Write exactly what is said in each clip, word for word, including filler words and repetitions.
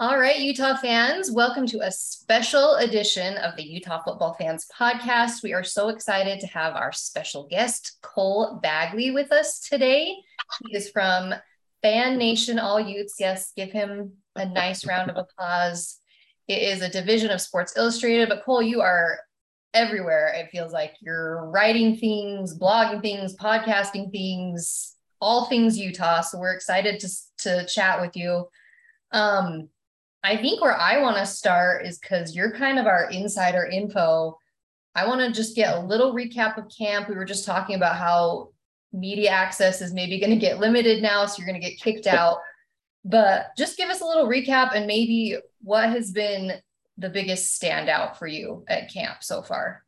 All right, Utah fans, welcome to a special edition of the Utah Football Fans Podcast. We are so excited to have our special guest, Cole Bagley, with us today. He is from Fan Nation All Youths. Yes, give him a nice round of applause. It is a division of Sports Illustrated, but Cole, you are everywhere. It feels like you're writing things, blogging things, podcasting things, all things Utah. So we're excited to, to chat with you. Um, I think where I want to start is because you're kind of our insider info. I want to just get a little recap of camp. We were just talking about how media access is maybe going to get limited now, so you're going to get kicked out. But just give us a little recap and maybe what has been the biggest standout for you at camp so far.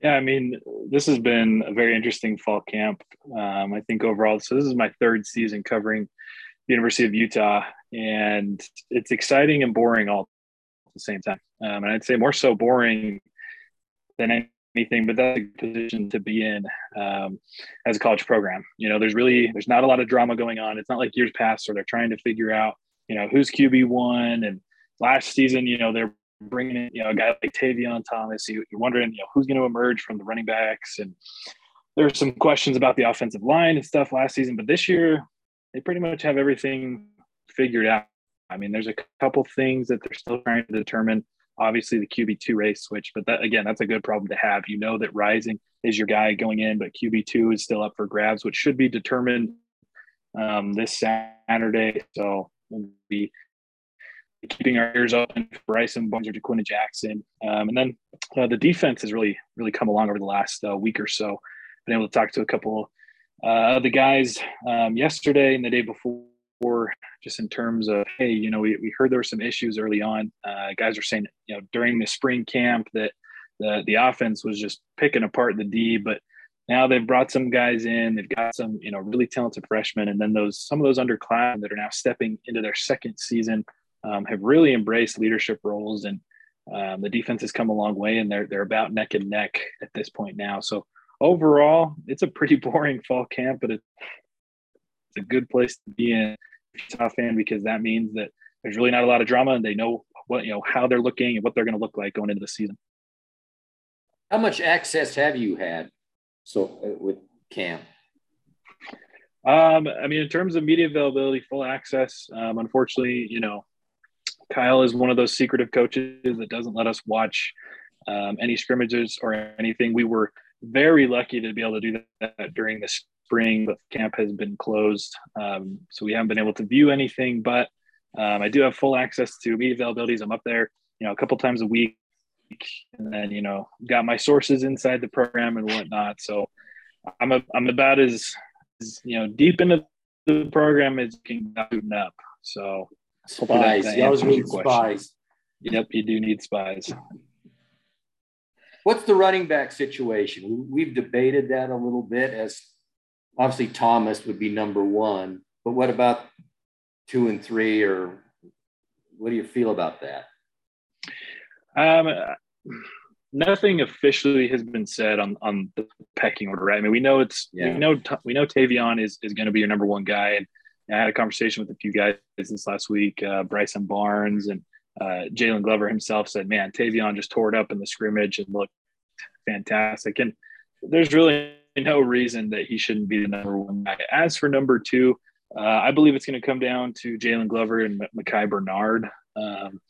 Yeah, I mean, this has been a very interesting fall camp. Um, I think overall, so this is my third season covering the University of Utah, and it's exciting and boring all at the same time. Um, and I'd say more so boring than anything, but that's a good position to be in um, as a college program. You know, there's really, there's not a lot of drama going on. It's not like years past where they're trying to figure out, you know, who's Q B one. And last season, you know, they're bringing in, you know, a guy like Tavion Thomas. You, you're wondering, you know, who's going to emerge from the running backs. And there's some questions about the offensive line and stuff last season, but this year, they pretty much have everything figured out. I mean, there's a couple things that they're still trying to determine. Obviously, the Q B two race switch, but that, again, that's a good problem to have. You know that Rising is your guy going in, but Q B two is still up for grabs, which should be determined um, this Saturday. So we'll be keeping our ears open for Bryson Bonser, DeQuinn Jackson. Um, and then uh, the defense has really, really come along over the last uh, week or so. Been able to talk to a couple Uh, the guys um, yesterday and the day before, just in terms of, hey, you know, we, we heard there were some issues early on. Uh, guys were saying, you know, during the spring camp that the, the offense was just picking apart the D, but now they've brought some guys in. They've got some, you know, really talented freshmen. And then those, some of those underclassmen that are now stepping into their second season um, have really embraced leadership roles. And um, the defense has come a long way, and they're, they're about neck and neck at this point now. So overall, it's a pretty boring fall camp, but it's a good place to be in Utah fan, because that means that there's really not a lot of drama, and they know what, you know, how they're looking and what they're going to look like going into the season. How much access have you had so uh, with camp? Um, I mean, in terms of media availability, full access. Um, unfortunately, you know, Kyle is one of those secretive coaches that doesn't let us watch um, any scrimmages or anything. We were very lucky to be able to do that during the spring, but camp has been closed. Um, so we haven't been able to view anything, but um, I do have full access to media availabilities. I'm up there, you know, a couple times a week, and then, you know, got my sources inside the program and whatnot. So I'm a, I'm about as, as, you know, deep into the program as you can up. So spies. That, that you always need spies. Yep. You do need spies. What's the running back situation? We've debated that a little bit, as obviously Thomas would be number one, but what about two and three, or what do you feel about that? Um, nothing officially has been said on, on the pecking order, right? I mean, we know it's, yeah. we know, we know Tavion is, is going to be your number one guy. And I had a conversation with a few guys this last week, uh, Bryson Barnes and Uh, Jalen Glover himself said, man, Tavion just tore it up in the scrimmage and looked fantastic. And there's really no reason that he shouldn't be the number one guy. As for number two, uh, I believe it's going to come down to Jalen Glover and Makai Bernard. Um,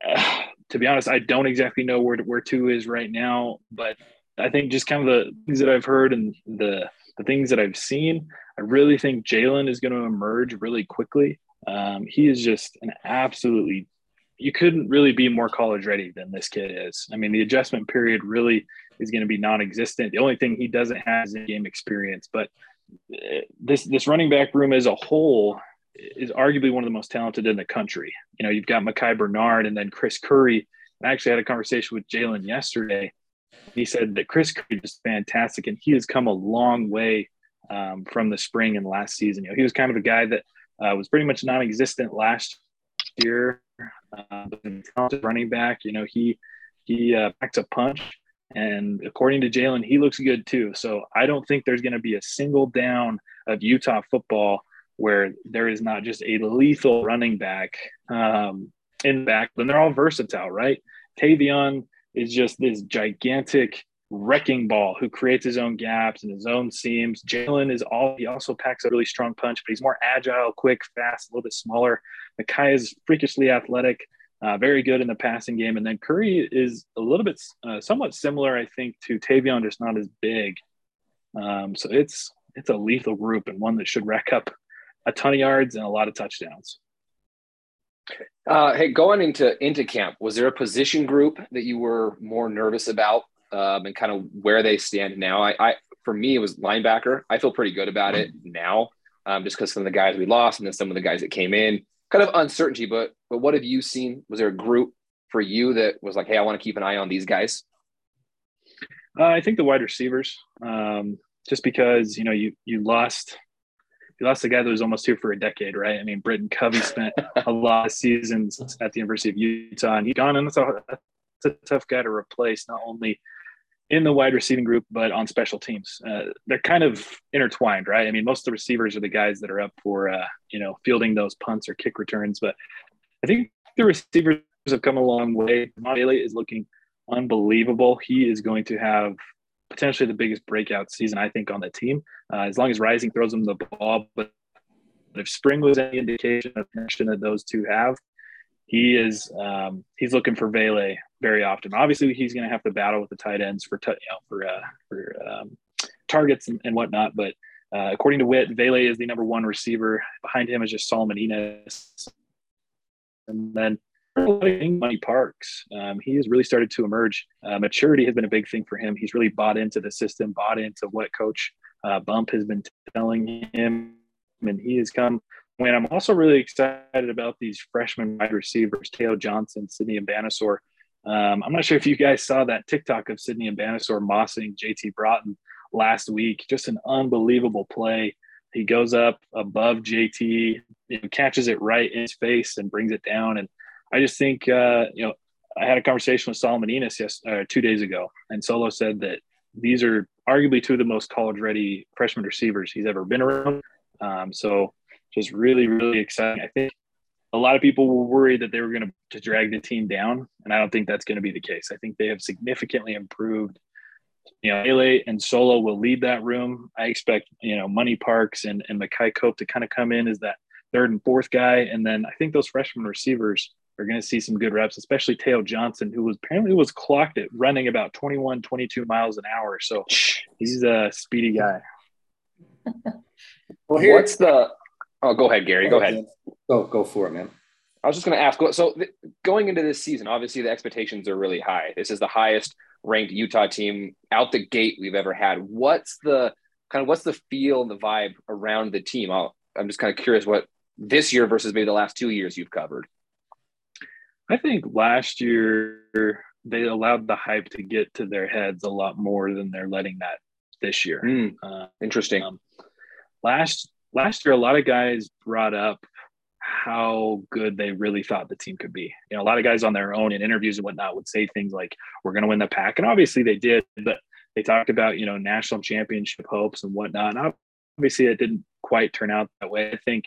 uh, to be honest, I don't exactly know where where two is right now, but I think just kind of the things that I've heard and the, the things that I've seen, I really think Jalen is going to emerge really quickly. Um, he is just an absolutely you couldn't really be more college ready than this kid is. I mean, the adjustment period really is going to be non-existent. The only thing he doesn't have is in-game experience, but this, this running back room as a whole is arguably one of the most talented in the country. You know, you've got Makai Bernard and then Chris Curry. I actually had a conversation with Jalen yesterday. He said that Chris Curry is fantastic, and he has come a long way um, from the spring and last season. You know, he was kind of a guy that uh, was pretty much non-existent last year. Uh, running back, you know, he he uh, packs a punch, and according to Jalen, he looks good too. So I don't think there's going to be a single down of Utah football where there is not just a lethal running back um, in back, and they're all versatile, right? Tavion is just this gigantic wrecking ball who creates his own gaps and his own seams. Jalen is all, he also packs a really strong punch, but he's more agile, quick, fast, a little bit smaller. Makai is freakishly athletic, uh, very good in the passing game. And then Curry is a little bit uh, somewhat similar, I think, to Tavion, just not as big. Um, so it's, it's a lethal group and one that should rack up a ton of yards and a lot of touchdowns. Uh, hey, going into, into camp, was there a position group that you were more nervous about um, and kind of where they stand now? I, I, for me, it was linebacker. I feel pretty good about it now um, just because some of the guys we lost and then some of the guys that came in, kind of uncertainty, but, but what have you seen? Was there a group for you that was like, hey, I want to keep an eye on these guys? Uh, I think the wide receivers, um, just because, you know, you, you lost, you lost a guy that was almost here for a decade, right? I mean, Britton Covey spent a lot of seasons at the University of Utah, and he's gone, and that's a, that's a tough guy to replace, not only in the wide receiving group, but on special teams. Uh, they're kind of intertwined, right? I mean, most of the receivers are the guys that are up for, uh, you know, fielding those punts or kick returns, but I think the receivers have come a long way. DeMond Vele is looking unbelievable. He is going to have potentially the biggest breakout season, I think, on the team, uh, as long as Rising throws him the ball. But if spring was any indication of connection that those two have, he is um, he's looking for Vele very often. Obviously, he's going to have to battle with the tight ends for t- you know, for uh, for um, targets and, and whatnot. But uh, according to Witt, Vele is the number one receiver. Behind him is just Solomon Enos, and then Money Parks. Um, he has really started to emerge. Uh, maturity has been a big thing for him. He's really bought into the system, bought into what Coach uh, Bump has been telling him, and he has come. And I'm also really excited about these freshman wide receivers, Tao Johnson, Sidney Mbanasor. Um, I'm not sure if you guys saw that TikTok of Sidney Mbanasor mossing J T Broughton last week. Just an unbelievable play. He goes up above J T, you know, catches it right in his face and brings it down. And I just think, uh, you know, I had a conversation with Solomon Enos yes, uh, two days ago, and Solo said that these are arguably two of the most college-ready freshman receivers he's ever been around. Um, so just really, really exciting. I think a lot of people were worried that they were going to drag the team down, and I don't think that's going to be the case. I think they have significantly improved. You know, Vele and Solo will lead that room. I expect, you know, Money Parks and, and Mackay Cope to kind of come in as that third and fourth guy, and then I think those freshman receivers – we're going to see some good reps, especially Tao Johnson, who was apparently was clocked at running about twenty-one, twenty-two miles an hour. So he's a speedy guy. Well, here, what's the – oh, go ahead, Gary. Go ahead. Go, go for it, man. I was just going to ask, so th- going into this season, obviously the expectations are really high. This is the highest-ranked Utah team out the gate we've ever had. What's the – kind of what's the feel and the vibe around the team? I'll, I'm just kind of curious what this year versus maybe the last two years you've covered. I think last year they allowed the hype to get to their heads a lot more than they're letting that this year. Mm, uh, interesting. Um, last last year, a lot of guys brought up how good they really thought the team could be. You know, a lot of guys on their own in interviews and whatnot would say things like, we're going to win the pack. And obviously they did, but they talked about, you know, national championship hopes and whatnot. And obviously it didn't quite turn out that way. I think,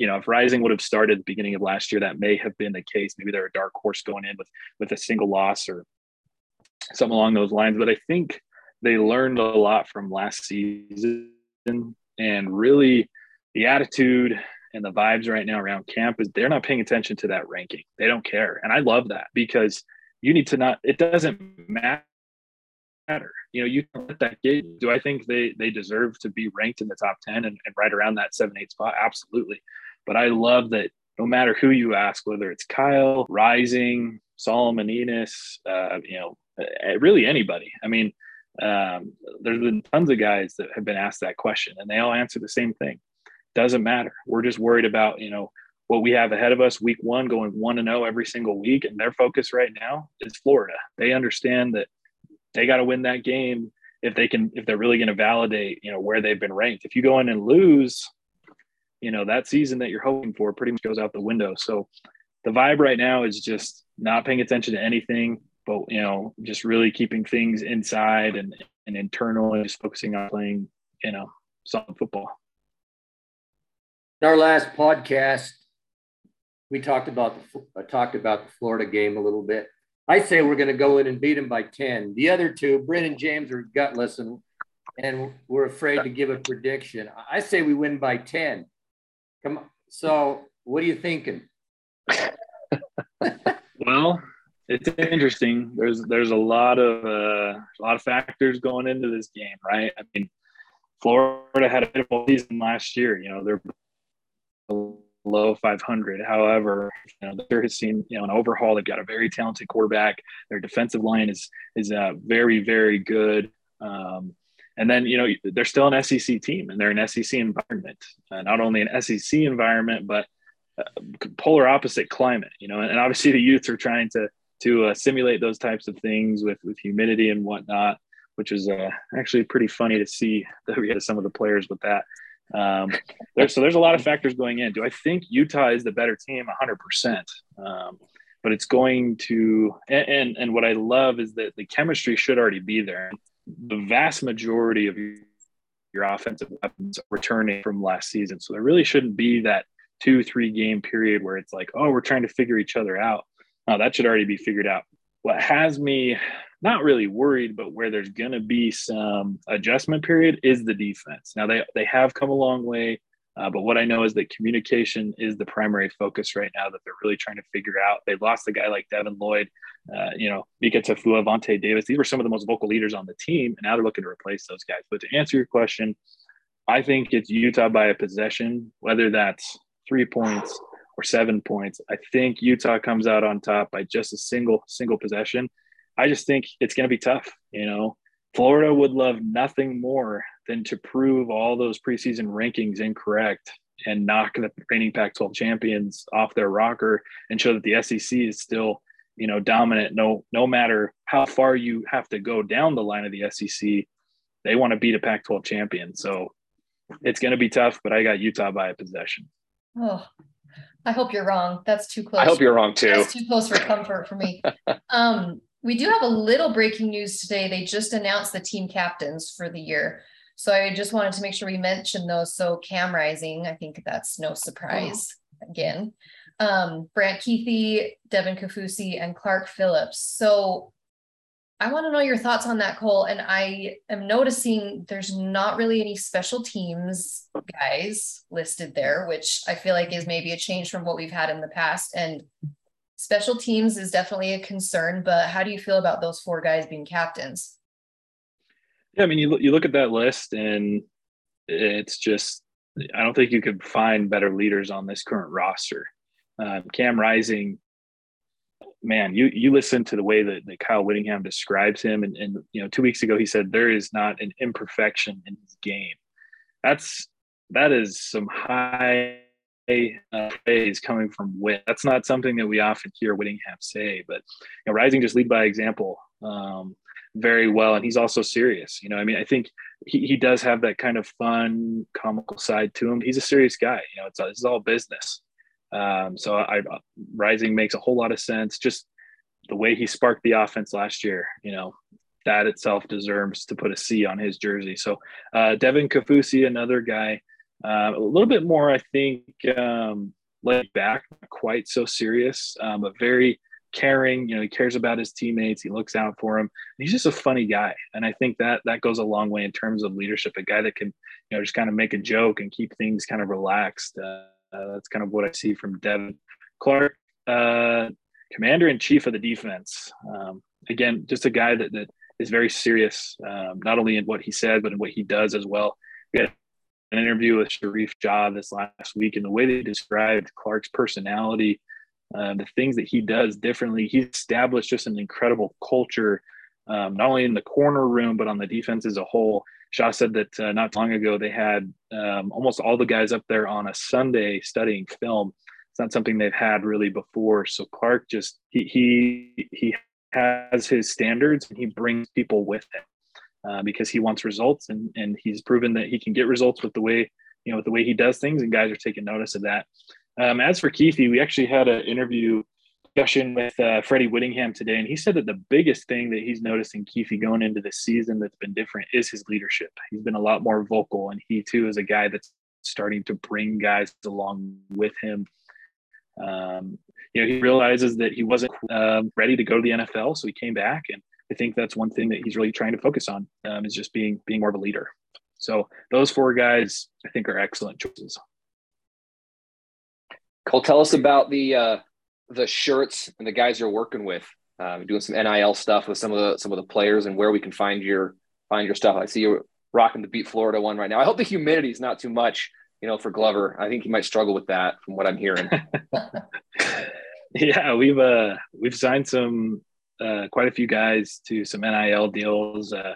you know, if Rising would have started beginning of last year, that may have been the case. Maybe they're a dark horse going in with, with a single loss or something along those lines. But I think they learned a lot from last season, and really the attitude and the vibes right now around camp is they're not paying attention to that ranking. They don't care. And I love that, because you need to not, it doesn't matter. You know, you can let that get. Do I think they, they deserve to be ranked in the top ten and, and right around that seven, eight spot? Absolutely. But I love that no matter who you ask, whether it's Kyle, Rising, Solomon Enos, uh, you know, really anybody. I mean, um, there's been tons of guys that have been asked that question, and they all answer the same thing. Doesn't matter. We're just worried about, you know, what we have ahead of us week one, going one and oh every single week. And their focus right now is Florida. They understand that they got to win that game if they can, if they're really going to validate, you know, where they've been ranked. If you go in and lose, you know, that season that you're hoping for pretty much goes out the window. So the vibe right now is just not paying attention to anything, but, you know, just really keeping things inside and, and internal, and just focusing on playing, you know, solid football. In our last podcast, we talked about the, uh, talked about the Florida game a little bit. I say we're going to go in and beat them by ten. The other two, Britt and James, are gutless and, and we're afraid to give a prediction. I say we win by ten. Come on. So what are you thinking? Well, it's interesting. There's there's a lot of uh, a lot of factors going into this game, right? I mean, Florida had a beautiful season last year. You know, they're below five hundred. However, you know, they're seeing you know an overhaul. They've got a very talented quarterback. Their defensive line is is uh, very very good. Um, and then you know they're still an S E C team, and they're an S E C environment. Uh, not only an S E C environment, but uh, polar opposite climate. You know, and, and obviously the youths are trying to. to uh, simulate those types of things with, with humidity and whatnot, which is uh, actually pretty funny to see that we had some of the players with that. Um, there, so there's a lot of factors going in. Do I think Utah is the better team? one hundred percent. Um, but it's going to and, – and, and what I love is that the chemistry should already be there. The vast majority of your offensive weapons are returning from last season. So there really shouldn't be that two, three-game period where it's like, oh, we're trying to figure each other out. Oh, that should already be figured out. What has me not really worried, but where there's going to be some adjustment period is the defense. Now, they, they have come a long way, uh, but what I know is that communication is the primary focus right now that they're really trying to figure out. They've lost a guy like Devin Lloyd, uh, you know, Mika Tafua, Vontae Davis. These were some of the most vocal leaders on the team, and now they're looking to replace those guys. But to answer your question, I think it's Utah by a possession, whether that's three points, or seven points. I think Utah comes out on top by just a single, single possession. I just think it's going to be tough. You know, Florida would love nothing more than to prove all those preseason rankings incorrect and knock the reigning Pac twelve champions off their rocker and show that the S E C is still, you know, dominant. No, no matter how far you have to go down the line of the S E C, they want to beat a Pac twelve champion. So it's going to be tough, but I got Utah by a possession. Oh. I hope you're wrong. That's too close. I hope you're wrong too. That's too close for comfort for me. Um, we do have a little breaking news today. They just announced the team captains for the year. So I just wanted to make sure we mentioned those. So Cam Rising, I think that's no surprise oh. again. Um, Brant Kuithe, Devin Kaufusi, and Clark Phillips. So I want to know your thoughts on that, Cole. And I am noticing there's not really any special teams guys listed there, which I feel like is maybe a change from what we've had in the past. And special teams is definitely a concern, but how do you feel about those four guys being captains? Yeah, I mean, you look, you look at that list and it's just, I don't think you could find better leaders on this current roster. Um, Cam Rising, man, you, you listen to the way that, that Kyle Whittingham describes him. And, and, you know, two weeks ago, he said, there is not an imperfection in his game. That's, that is some high uh, praise coming from Whit. That's not something that we often hear Whittingham say, but you know, Rising just lead by example um, very well. And he's also serious. You know, I mean, I think he, he does have that kind of fun, comical side to him. He's a serious guy. You know, it's, it's all business. Um, so I, Rising makes a whole lot of sense. Just the way he sparked the offense last year, you know, that itself deserves to put a C on his jersey. So uh, Devin Kaufusi, another guy, uh, a little bit more, I think, um, laid back, not quite so serious, um, but very caring. You know, he cares about his teammates. He looks out for him. He's just a funny guy. And I think that that goes a long way in terms of leadership, a guy that can, you know, just kind of make a joke and keep things kind of relaxed. Uh, Uh, that's kind of what I see from Devin. Clark, uh, commander-in-chief of the defense. Um, again, just a guy that, that is very serious, um, not only in what he said, but in what he does as well. We had an interview with Sharif Jaw this last week, and the way they described Clark's personality, uh, the things that he does differently, he established just an incredible culture, um, not only in the corner room, but on the defense as a whole. Shaw said that uh, not long ago they had um, almost all the guys up there on a Sunday studying film. It's not something they've had really before. So Clark just he he, he has his standards and he brings people with him uh, because he wants results and and he's proven that he can get results with the way you know with the way he does things, and guys are taking notice of that. Um, as for Kuithe, we actually had an interview discussion with uh, Freddie Whittingham today, and he said that the biggest thing that he's noticed in Kuithe going into the season that's been different is his leadership. He's been a lot more vocal, and he too is a guy that's starting to bring guys along with him. Um, you know, he realizes that he wasn't um, ready to go to the N F L, so he came back, and I think that's one thing that he's really trying to focus on um, is just being being more of a leader. So those four guys, I think, are excellent choices. Cole, tell us about the uh, the shirts and the guys you're working with. Um, doing some N I L stuff with some of the some of the players, and where we can find your find your stuff. I see you're rocking the Beat Florida one right now. I hope the humidity is not too much, you know, for Glover. I think he might struggle with that, from what I'm hearing. Yeah, we've uh, we've signed some uh, quite a few guys to some N I L deals. Uh,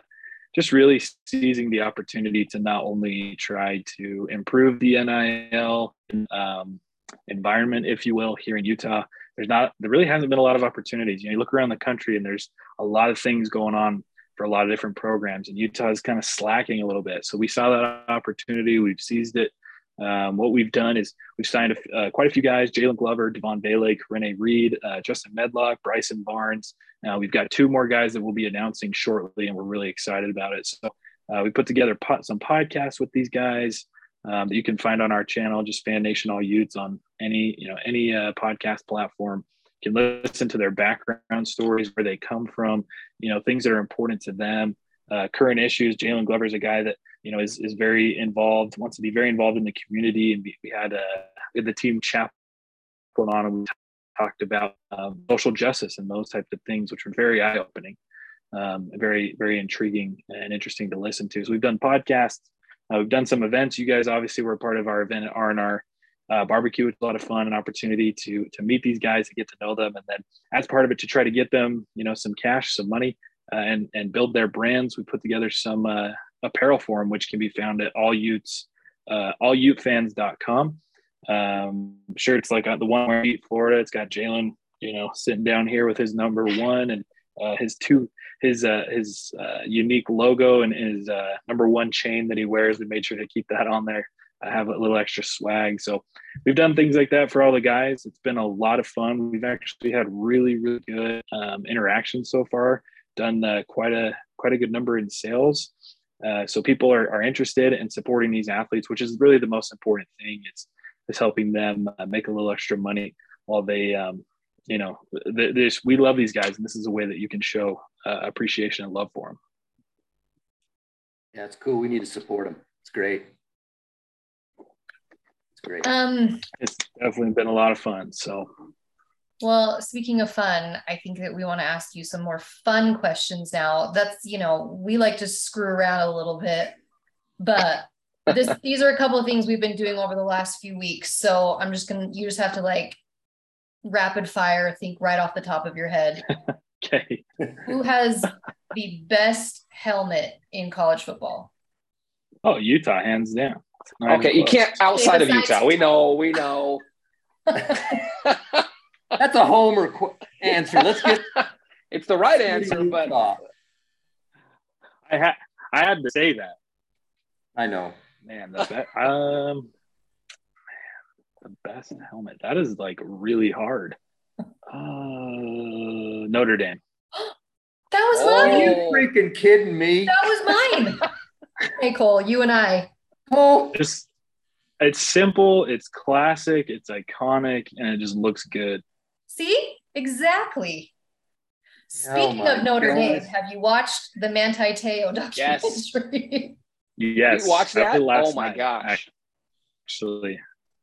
just really seizing the opportunity to not only try to improve the N I L um, environment, if you will, here in Utah. There's not, there really hasn't been a lot of opportunities. You know, you look around the country and there's a lot of things going on for a lot of different programs, and Utah is kind of slacking a little bit. So we saw that opportunity. We've seized it. Um, what we've done is we've signed a, uh, quite a few guys, Jalen Glover, DeMond Vele, Renee Reed, uh, Justin Medlock, Bryson Barnes. Now uh, we've got two more guys that we'll be announcing shortly, and we're really excited about it. So uh, we put together pot, some podcasts with these guys. Um, that you can find on our channel, just Fan Nation All Youths, on any, you know, any uh, podcast platform. You can listen to their background stories, where they come from, you know, things that are important to them, uh, current issues. Jalen Glover is a guy that, you know, is is very involved, wants to be very involved in the community. And we, we had uh, the team chaplain on, and we talked about uh, social justice and those types of things, which were very eye-opening, um, very, very intriguing and interesting to listen to. So we've done podcasts. Uh, we've done some events. You guys obviously were a part of our event at R and R uh, Barbecue. It's a lot of fun, an opportunity to to meet these guys, to get to know them. And then as part of it, to try to get them, you know, some cash, some money, uh, and, and build their brands. We put together some uh, apparel for them, which can be found at all youths, uh, all youth fans dot com. Um, shirts like the one where Beat Florida. It's got Jalen, you know, sitting down here with his number one and uh, his two his uh, his uh, unique logo and his uh, number one chain that he wears. We made sure to keep that on there. I have a little extra swag. So we've done things like that for all the guys. It's been a lot of fun. We've actually had really, really good um, interactions so far, done uh, quite a quite a good number in sales. Uh, so people are, are interested in supporting these athletes, which is really the most important thing. It's, it's helping them uh, make a little extra money while they um, – you know, this, we love these guys, and this is a way that you can show uh, appreciation and love for them. Yeah, it's cool. We need to support them. It's great. It's great. Um, it's definitely been a lot of fun. So, well, speaking of fun, I think that we want to ask you some more fun questions now. That's, you know, we like to screw around a little bit, but this, these are a couple of things we've been doing over the last few weeks. So I'm just going to, you just have to like, rapid fire, think right off the top of your head. Okay. Who has the best helmet in college football? Oh, Utah, hands down. Okay, you can't outside of Utah. We know, we know. That's a homer qu- answer. Let's get it's the right answer, but uh, I had I had to say that. I know. Man, that's that um the best helmet. That is like really hard. Uh, Notre Dame. That was oh, mine. Are you freaking kidding me? That was mine. Hey, Cole, you and I. Oh. Just, it's simple. It's classic. It's iconic. And it just looks good. See? Exactly. Speaking oh of Notre God. Dame, have you watched the Manti Te'o documentary? Yes. yes. You watched that? Last oh, my night, gosh. Actually.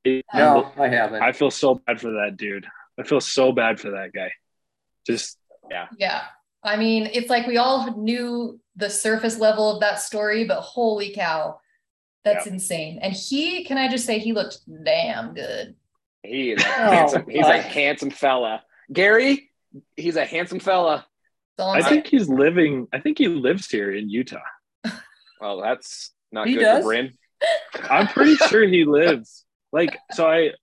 It, no, I haven't. I feel so bad for that dude. I feel so bad for that guy. Just, yeah. Yeah. I mean, it's like we all knew the surface level of that story, but holy cow, that's yeah. insane. And he, can I just say, he looked damn good. He is a handsome, he's a handsome fella. Gary, he's a handsome fella. I saying. think he's living, I think he lives here in Utah. Well, that's not he good does? for Bryn. I'm pretty sure he lives. Like, so I,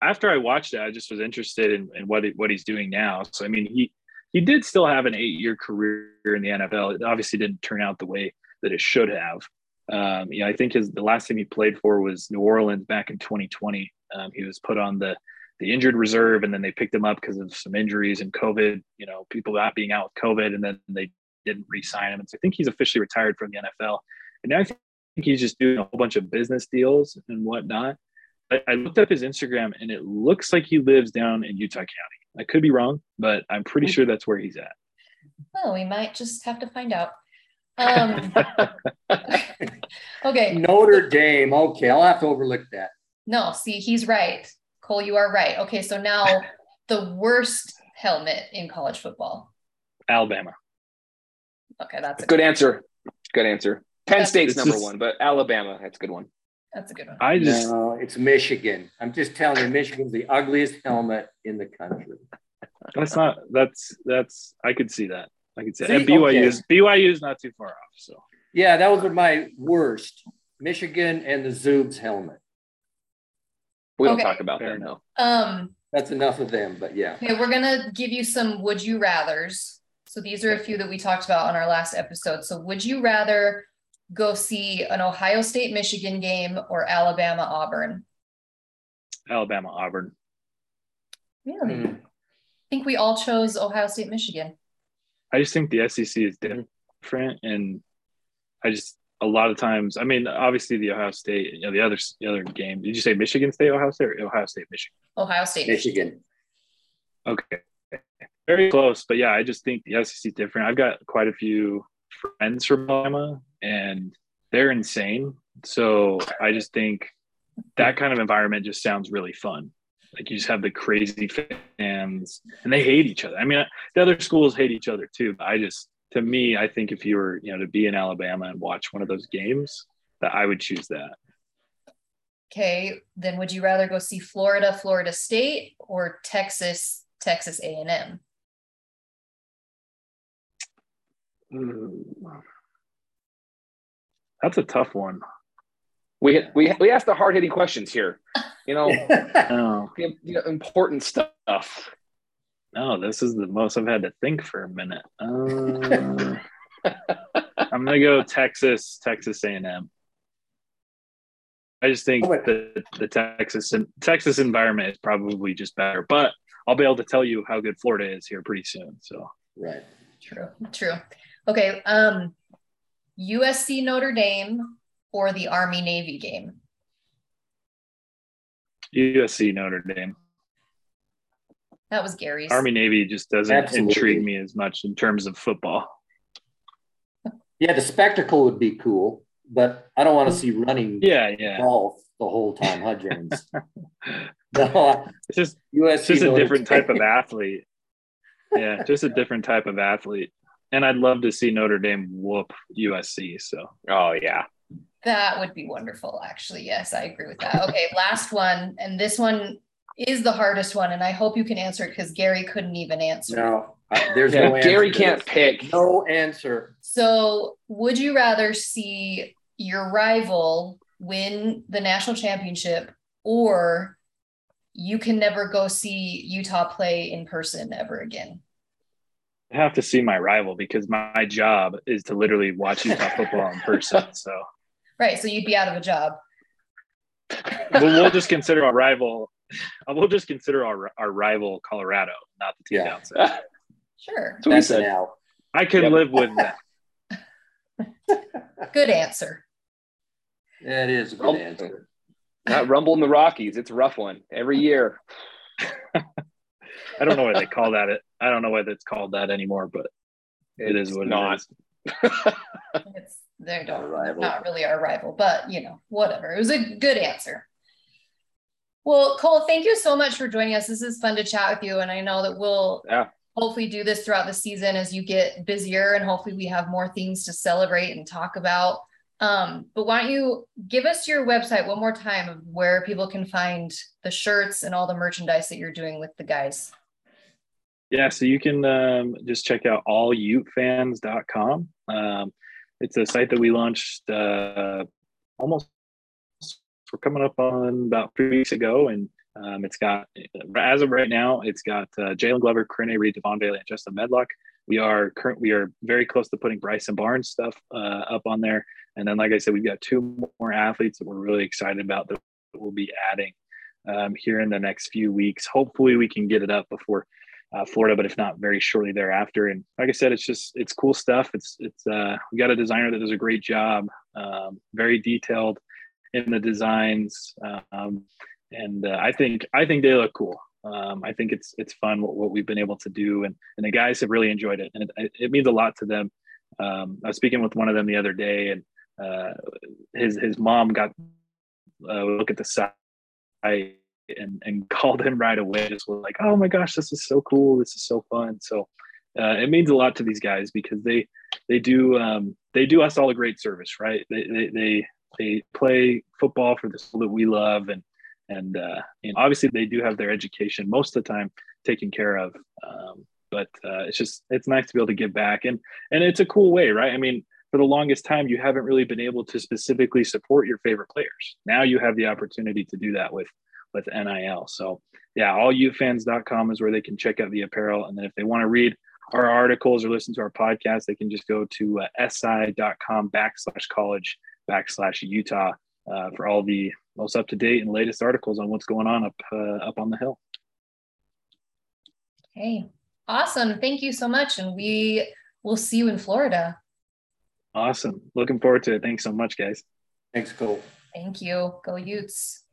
after I watched it, I just was interested in, in what, what he's doing now. So, I mean, he, he did still have an eight year career in the N F L. It obviously didn't turn out the way that it should have. Um, you know, I think his, the last thing he played for was New Orleans back in twenty twenty. Um, he was put on the, the injured reserve, and then they picked him up because of some injuries and COVID, you know, people not being out with COVID, and then they didn't re-sign him. And so I think he's officially retired from the N F L. And now I think he's just doing a whole bunch of business deals and whatnot. I, I looked up his Instagram, and it looks like he lives down in Utah County. I could be wrong, but I'm pretty sure that's where he's at. Well, we might just have to find out. Um, okay. Notre Dame. Okay, I'll have to overlook that. No, see, he's right. Cole, you are right. Okay, so now the worst helmet in college football. Alabama. Okay, that's a good, good answer. Good answer. Penn that's State's number just, one, but Alabama, that's a good one. That's a good one. I just no, it's Michigan. I'm just telling you, Michigan's the ugliest helmet in the country. That's not. That's that's. I could see that. I could see. see and B Y U is okay. B Y U is not too far off. So yeah, that was my worst. Michigan and the Zoobs helmet. We don't okay. talk about Fair that now. Um, that's enough of them. But yeah, okay, we're gonna give you some would you rather's. So these are a few that we talked about on our last episode. So would you rather go see an Ohio State Michigan game or Alabama Auburn? Alabama Auburn. Really? Mm-hmm. I think we all chose Ohio State Michigan. I just think the S E C is different, and I just a lot of times. I mean, obviously the Ohio State, you know, the other the other game. Did you say Michigan State, Ohio State, or Ohio State, Michigan? Ohio State, Michigan. Okay, very close, but yeah, I just think the S E C is different. I've got quite a few friends from Alabama, and they're insane. So I just think that kind of environment just sounds really fun. Like you just have the crazy fans, and they hate each other. I mean, the other schools hate each other too. But I just, to me, I think if you were, you know, to be in Alabama and watch one of those games, that I would choose that. Okay, then would you rather go see Florida, Florida State, or Texas, Texas A and M? That's a tough one. We we we asked the hard hitting questions here. You know, no. the, the important stuff. No, this is the most I've had to think for a minute. Uh, I'm going to go Texas, Texas A and M. I just think oh, that the Texas and Texas environment is probably just better, but I'll be able to tell you how good Florida is here pretty soon. So, right. True. True. Okay. Um, U S C Notre Dame or the Army-Navy game? U S C Notre Dame. That was Gary's. Army-Navy just doesn't Absolutely. intrigue me as much in terms of football. Yeah, the spectacle would be cool, but I don't want to see running yeah, yeah. golf the whole time, huh, James? No, it's just, U S C just a different type of athlete. Yeah, just a different type of athlete. And I'd love to see Notre Dame whoop U S C, so. Oh, yeah. That would be wonderful, actually. Yes, I agree with that. Okay, last one. And this one is the hardest one, and I hope you can answer it because Gary couldn't even answer. No, there's yeah, no Gary answer can't pick. No answer. So would you rather see your rival win the national championship, or you can never go see Utah play in person ever again? I have to see my rival because my job is to literally watch Utah football in person, so. Right, so you'd be out of a job. Well, we'll just consider our rival. We'll just consider our our rival Colorado, not the team yeah. down south. Sure, so that's we said, an out. I can yep. live with that. Good answer. That is a good Rumble. answer. Not Rumble in the Rockies. It's a rough one every year. I don't know why they call that it. I don't know why that's called that anymore, but it's it is what not. It is. It's they're not, not really our rival, but you know, whatever. It was a good answer. Well, Cole, thank you so much for joining us. This is fun to chat with you, and I know that we'll yeah. hopefully do this throughout the season as you get busier, and hopefully we have more things to celebrate and talk about. Um, but why don't you give us your website one more time of where people can find the shirts and all the merchandise that you're doing with the guys? Yeah, so you can um, just check out all ute fans dot com. Um, it's a site that we launched uh, almost, we're coming up on about three weeks ago. And um, it's got, as of right now, it's got uh, Jalen Glover, Corine Reed, DeMond Vele, and Justin Medlock. We are current, we are very close to putting Bryson Barnes stuff uh, up on there. And then, like I said, we've got two more athletes that we're really excited about that we'll be adding um, here in the next few weeks. Hopefully we can get it up before uh, Florida, but if not, very shortly thereafter. And like I said, it's just, it's cool stuff. It's, it's, uh, we got a designer that does a great job, um, very detailed in the designs. Um, and uh, I think, I think they look cool. Um, I think it's, it's fun what, what we've been able to do. And, and the guys have really enjoyed it, and it, it means a lot to them. Um, I was speaking with one of them the other day, and uh, his, his mom got a look at the site and, and called him right away. Just was like, oh my gosh, this is so cool. This is so fun. So uh, it means a lot to these guys, because they, they do, um, they do us all a great service, right? They, they, they, they play football for the school that we love. And, And, uh, and obviously they do have their education most of the time taken care of. Um, but uh, it's just, it's nice to be able to give back, and, and it's a cool way, right? I mean, for the longest time, you haven't really been able to specifically support your favorite players. Now you have the opportunity to do that with, with N I L. So yeah, all you fans dot com is where they can check out the apparel. And then if they want to read our articles or listen to our podcast, they can just go to uh, si.com backslash college backslash Utah uh, for all the most up-to-date and latest articles on what's going on up uh, up on the Hill. Okay, awesome. Thank you so much. And we will see you in Florida. Awesome. Looking forward to it. Thanks so much, guys. Thanks, Cole. Thank you. Go Utes.